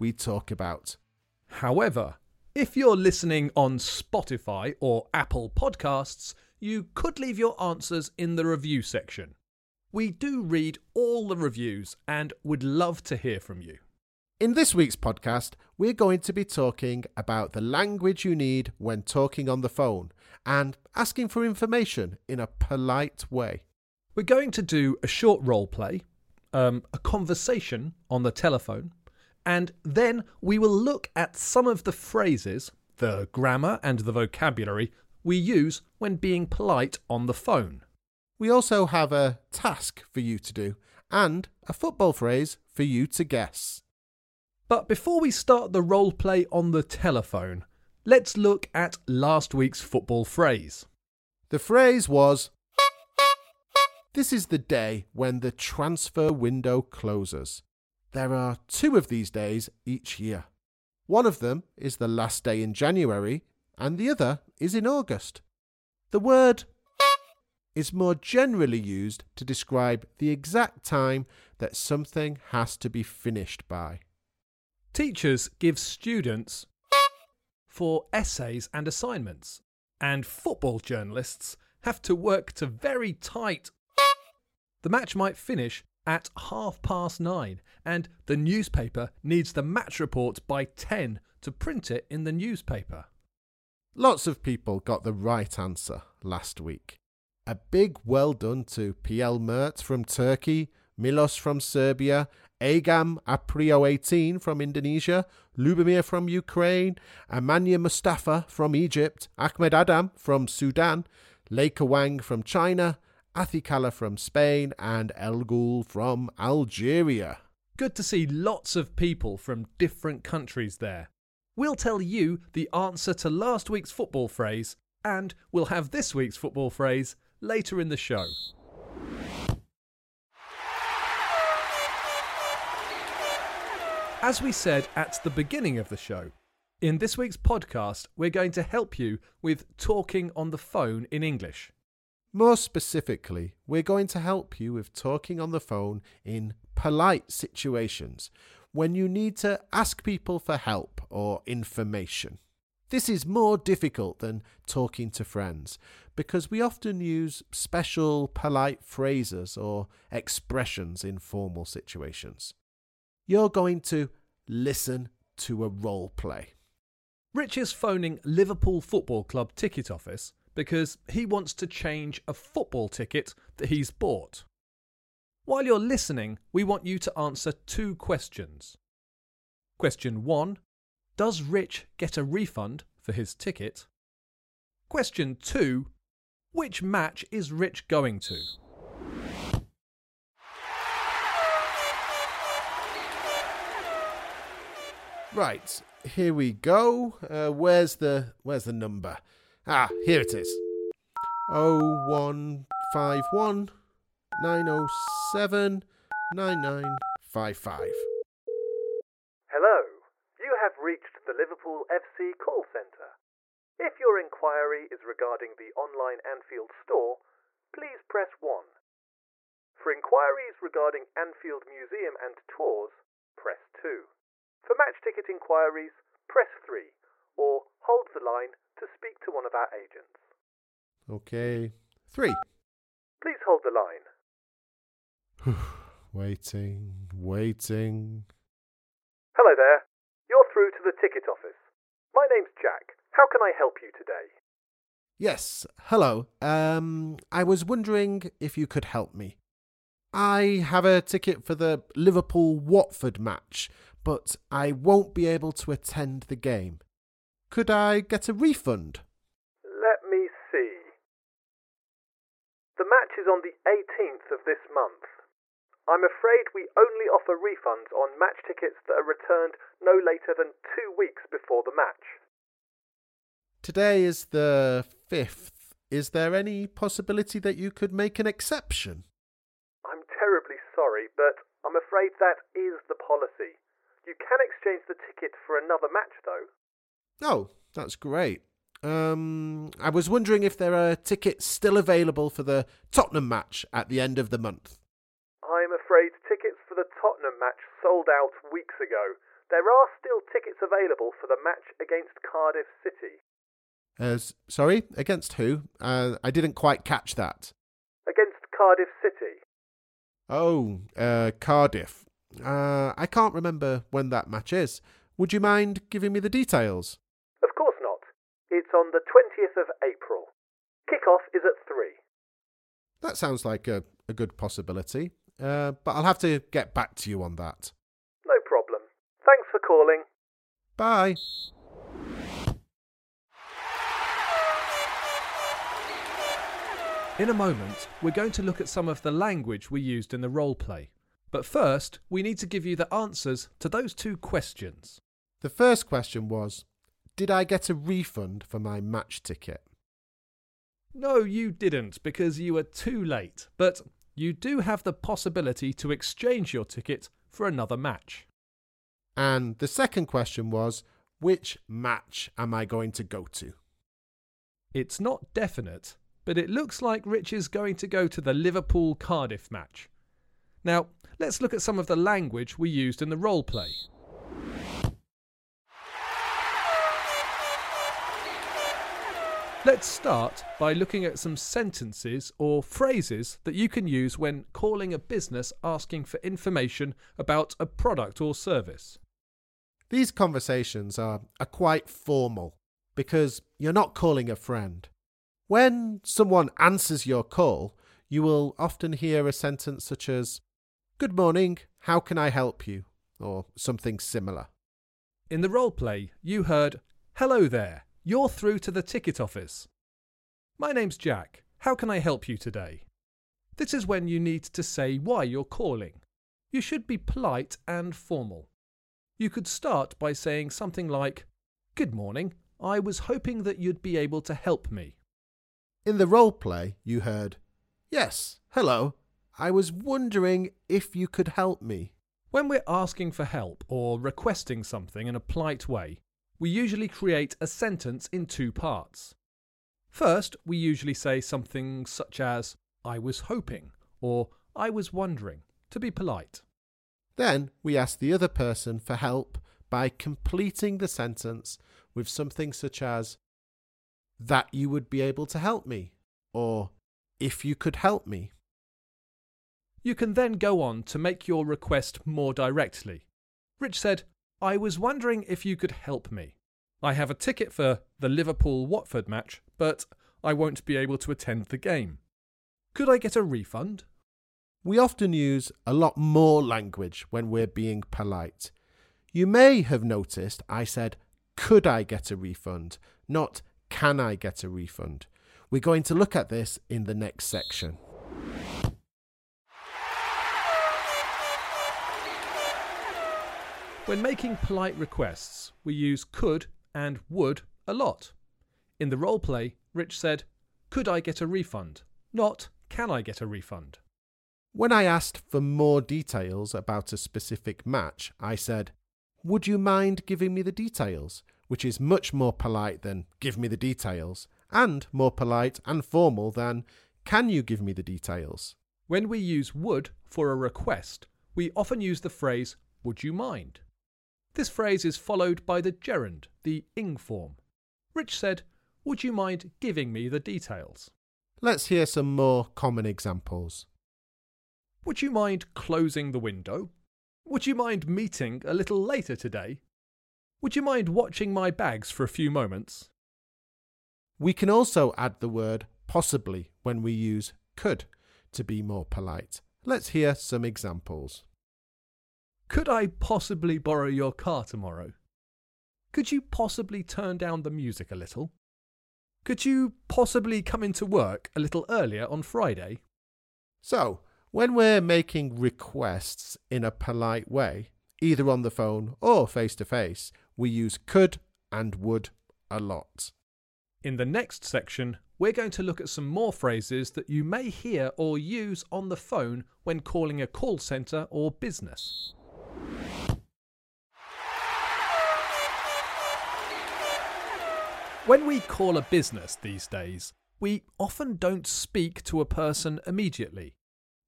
we talk about. However, if you're listening on Spotify or Apple Podcasts, you could leave your answers in the review section. We do read all the reviews and would love to hear from you. In this week's podcast, we're going to be talking about the language you need when talking on the phone and asking for information in a polite way. We're going to do a short role play, a conversation on the telephone, and then we will look at some of the phrases, the grammar and the vocabulary we use when being polite on the phone. We also have a task for you to do and a football phrase for you to guess. But before we start the role play on the telephone, let's look at last week's football phrase. The phrase was, this is the day when the transfer window closes. There are two of these days each year. One of them is the last day in January and the other is in August. The word is more generally used to describe the exact time that something has to be finished by. Teachers give students for essays and assignments, and football journalists have to work to very tight. The match might finish at 9:30, and the newspaper needs the match report by 10 to print it in the newspaper. Lots of people got the right answer last week. A big well done to PL Mert from Turkey, Milos from Serbia, Agam Aprio 18 from Indonesia, Lubomir from Ukraine, Amania Mustafa from Egypt, Ahmed Adam from Sudan, Leica Wang from China, Athikala from Spain, and El Ghul from Algeria. Good to see lots of people from different countries there. We'll tell you the answer to last week's football phrase, and we'll have this week's football phrase later in the show. As we said at the beginning of the show, in this week's podcast, we're going to help you with talking on the phone in English. More specifically, we're going to help you with talking on the phone in polite situations when you need to ask people for help or information. This is more difficult than talking to friends because we often use special polite phrases or expressions in formal situations. You're going to listen to a role play. Rich is phoning Liverpool Football Club ticket office because he wants to change a football ticket that he's bought. While you're listening, we want you to answer two questions. Question 1, does Rich get a refund for his ticket? Question 2, which match is Rich going to? Right, here we go. Where's the number? Ah, here it is. 0151 907 9955. Hello, you have reached the Liverpool FC call centre. If your inquiry is regarding the online Anfield store, please press 1. For inquiries regarding Anfield Museum and tours, press 2. For match ticket inquiries, press 3 or hold the line to speak to one of our agents. Okay, 3. Please hold the line. Waiting. Hello there. You're through to the ticket office. My name's Jack. How can I help you today? Yes, hello. I was wondering if you could help me. I have a ticket for the Liverpool-Watford match, but I won't be able to attend the game. Could I get a refund? Let me see. The match is on the 18th of this month. I'm afraid we only offer refunds on match tickets that are returned no later than 2 weeks before the match. Today is the 5th. Is there any possibility that you could make an exception? I'm terribly sorry, but I'm afraid that is the policy. You can exchange the ticket for another match, though. Oh, that's great. I was wondering if there are tickets still available for the Tottenham match at the end of the month. I'm afraid tickets for the Tottenham match sold out weeks ago. There are still tickets available for the match against Cardiff City. Sorry, against who? I didn't quite catch that. Against Cardiff City. Oh, Cardiff. I can't remember when that match is. Would you mind giving me the details? Of course not. It's on the 20th of April. Kick-off is at 3. That sounds like a good possibility. But I'll have to get back to you on that. No problem. Thanks for calling. Bye. In a moment, we're going to look at some of the language we used in the role play. But first, we need to give you the answers to those two questions. The first question was, did I get a refund for my match ticket? No, you didn't, because you were too late. But you do have the possibility to exchange your ticket for another match. And the second question was, which match am I going to go to? It's not definite, but it looks like Rich is going to go to the Liverpool-Cardiff match. Now, let's look at some of the language we used in the role play. Let's start by looking at some sentences or phrases that you can use when calling a business asking for information about a product or service. These conversations are quite formal because you're not calling a friend. When someone answers your call, you will often hear a sentence such as, "Good morning, how can I help you?" or something similar. In the role play, you heard, "Hello there. You're through to the ticket office. My name's Jack. How can I help you today?" This is when you need to say why you're calling. You should be polite and formal. You could start by saying something like, "Good morning. I was hoping that you'd be able to help me." In the role play, you heard, "Yes, hello. I was wondering if you could help me." When we're asking for help or requesting something in a polite way, we usually create a sentence in two parts. First, we usually say something such as, "I was hoping," or "I was wondering," to be polite. Then we ask the other person for help by completing the sentence with something such as, "That you would be able to help me," or "If you could help me." You can then go on to make your request more directly. Rich said, "I was wondering if you could help me. I have a ticket for the Liverpool-Watford match, but I won't be able to attend the game. Could I get a refund?" We often use a lot more language when we're being polite. You may have noticed I said, "Could I get a refund?" not "Can I get a refund?" We're going to look at this in the next section. When making polite requests, we use could and would a lot. In the role play, Rich said, "Could I get a refund?" not "Can I get a refund?" When I asked for more details about a specific match, I said, "Would you mind giving me the details?" which is much more polite than "Give me the details," and more polite and formal than "Can you give me the details?" When we use would for a request, we often use the phrase, "Would you mind?" This phrase is followed by the gerund, the ing form. Rich said, "Would you mind giving me the details?" Let's hear some more common examples. "Would you mind closing the window? Would you mind meeting a little later today? Would you mind watching my bags for a few moments?" We can also add the word possibly when we use could to be more polite. Let's hear some examples. "Could I possibly borrow your car tomorrow? Could you possibly turn down the music a little? Could you possibly come into work a little earlier on Friday?" So, When we're making requests in a polite way, either on the phone or face-to-face, we use could and would a lot. In the next section, we're going to look at some more phrases that you may hear or use on the phone when calling a call centre or business. When we call a business these days, we often don't speak to a person immediately.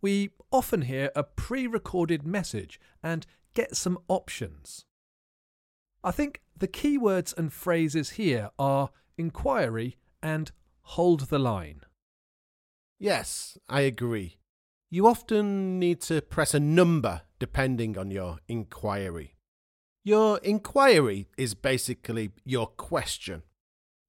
We often hear a pre-recorded message and get some options. I think the key words and phrases here are inquiry and hold the line. Yes, I agree. You often need to press a number depending on your inquiry. Your inquiry is basically your question.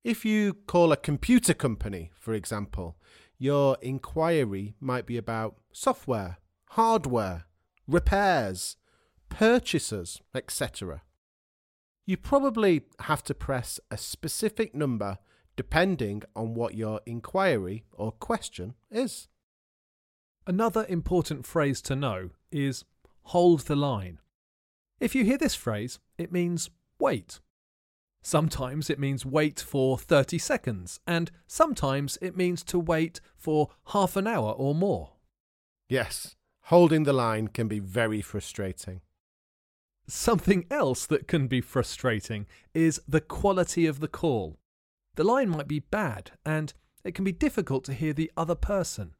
If you call a computer company, for example, your inquiry might be about software, hardware, repairs, purchases, etc. You probably have to press a specific number depending on what your inquiry or question is. Another important phrase to know is hold the line. If you hear this phrase, it means wait. Sometimes it means wait for 30 seconds, and sometimes it means to wait for half an hour or more. Yes, holding the line can be very frustrating. Something else that can be frustrating is the quality of the call. The line might be bad, and it can be difficult to hear the other person.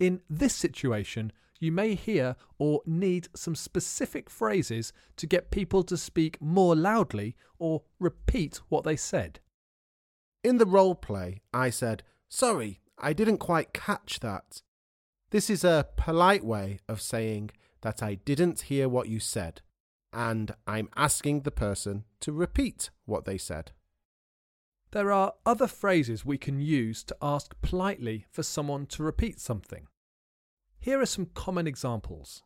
In this situation, you may hear or need some specific phrases to get people to speak more loudly or repeat what they said. In the role play, I said, "Sorry, I didn't quite catch that." This is a polite way of saying that I didn't hear what you said, and I'm asking the person to repeat what they said. There are other phrases we can use to ask politely for someone to repeat something. Here are some common examples.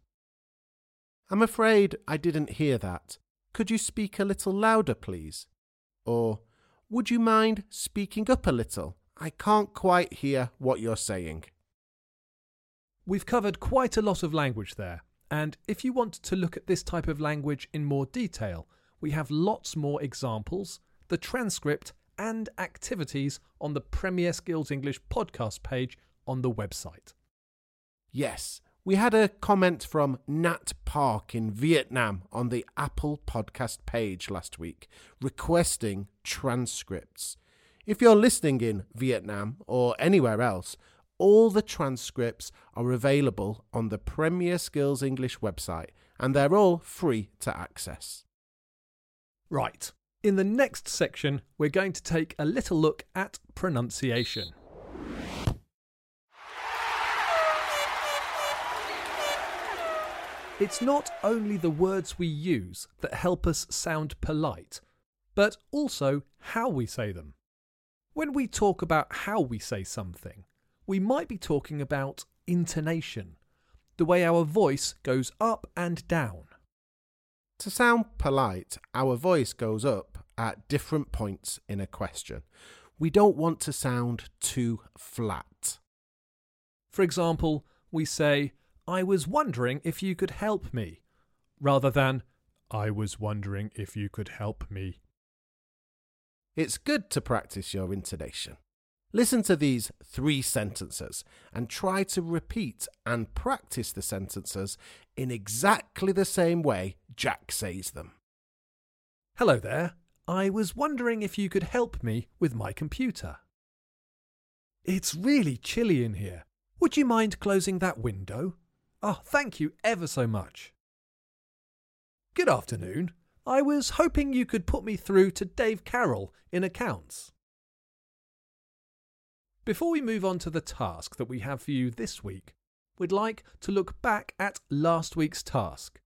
"I'm afraid I didn't hear that. Could you speak a little louder, please?" Or, "Would you mind speaking up a little? I can't quite hear what you're saying." We've covered quite a lot of language there, and if you want to look at this type of language in more detail, we have lots more examples, the transcript and activities on the Premier Skills English podcast page on the website. Yes, we had a comment from Nat Park in Vietnam on the Apple podcast page last week, requesting transcripts. If you're listening in Vietnam or anywhere else, all the transcripts are available on the Premier Skills English website, and they're all free to access. Right, in the next section, we're going to take a little look at pronunciation. It's not only the words we use that help us sound polite, but also how we say them. When we talk about how we say something, we might be talking about intonation, the way our voice goes up and down. To sound polite, our voice goes up at different points in a question. We don't want to sound too flat. For example, we say, "I was wondering if you could help me," rather than, "I was wondering if you could help me." It's good to practice your intonation. Listen to these 3 sentences and try to repeat and practice the sentences in exactly the same way Jack says them. "Hello there. I was wondering if you could help me with my computer." "It's really chilly in here. Would you mind closing that window? Oh, thank you ever so much." "Good afternoon. I was hoping you could put me through to Dave Carroll in accounts." Before we move on to the task that we have for you this week, we'd like to look back at last week's task.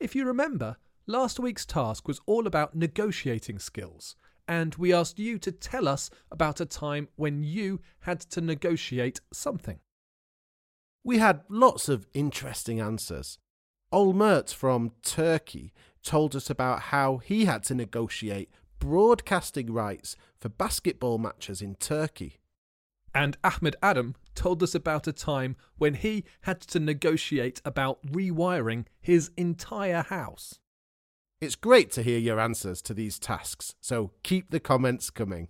If you remember, last week's task was all about negotiating skills, and we asked you to tell us about a time when you had to negotiate something. We had lots of interesting answers. Olmert from Turkey told us about how he had to negotiate broadcasting rights for basketball matches in Turkey. And Ahmed Adam told us about a time when he had to negotiate about rewiring his entire house. It's great to hear your answers to these tasks, so keep the comments coming.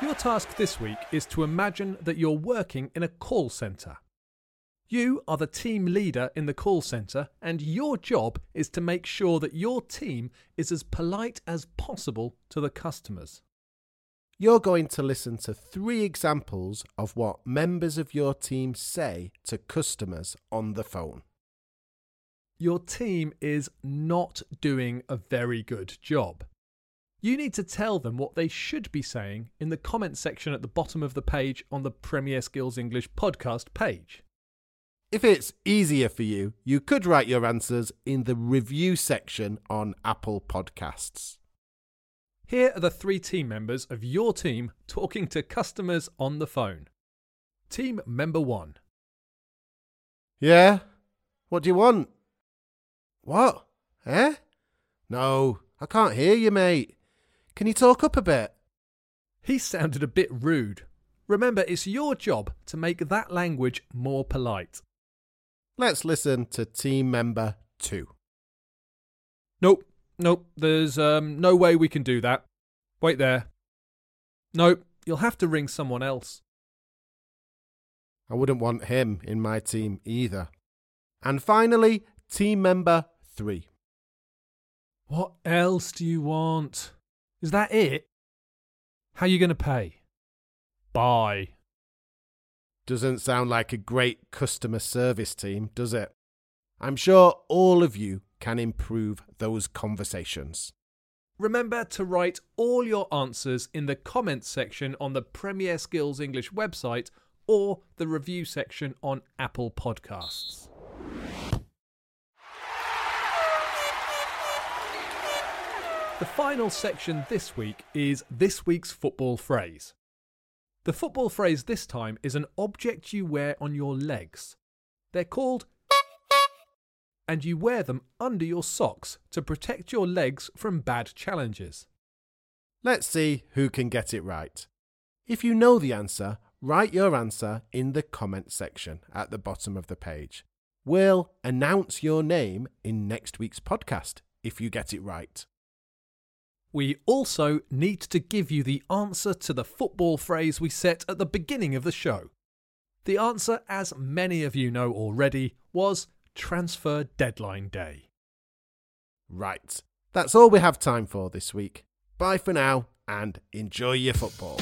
Your task this week is to imagine that you're working in a call centre. You are the team leader in the call centre, and your job is to make sure that your team is as polite as possible to the customers. You're going to listen to 3 examples of what members of your team say to customers on the phone. Your team is not doing a very good job. You need to tell them what they should be saying in the comment section at the bottom of the page on the Premier Skills English podcast page. If it's easier for you, you could write your answers in the review section on Apple Podcasts. Here are the 3 team members of your team talking to customers on the phone. Team member 1. Yeah? What do you want? What? Eh? No, I can't hear you, mate. Can you talk up a bit? He sounded a bit rude. Remember, it's your job to make that language more polite. Let's listen to team member 2. Nope, there's no way we can do that. Wait there. Nope, you'll have to ring someone else. I wouldn't want him in my team either. And finally, team member 3. What else do you want? Is that it? How are you going to pay? Bye. Doesn't sound like a great customer service team, does it? I'm sure all of you can improve those conversations. Remember to write all your answers in the comments section on the Premier Skills English website or the review section on Apple Podcasts. The final section this week is this week's football phrase. The football phrase this time is an object you wear on your legs. They're called and you wear them under your socks to protect your legs from bad challenges. Let's see who can get it right. If you know the answer, write your answer in the comment section at the bottom of the page. We'll announce your name in next week's podcast if you get it right. We also need to give you the answer to the football phrase we set at the beginning of the show. The answer, as many of you know already, was transfer deadline day. Right, that's all we have time for this week. Bye for now and enjoy your football.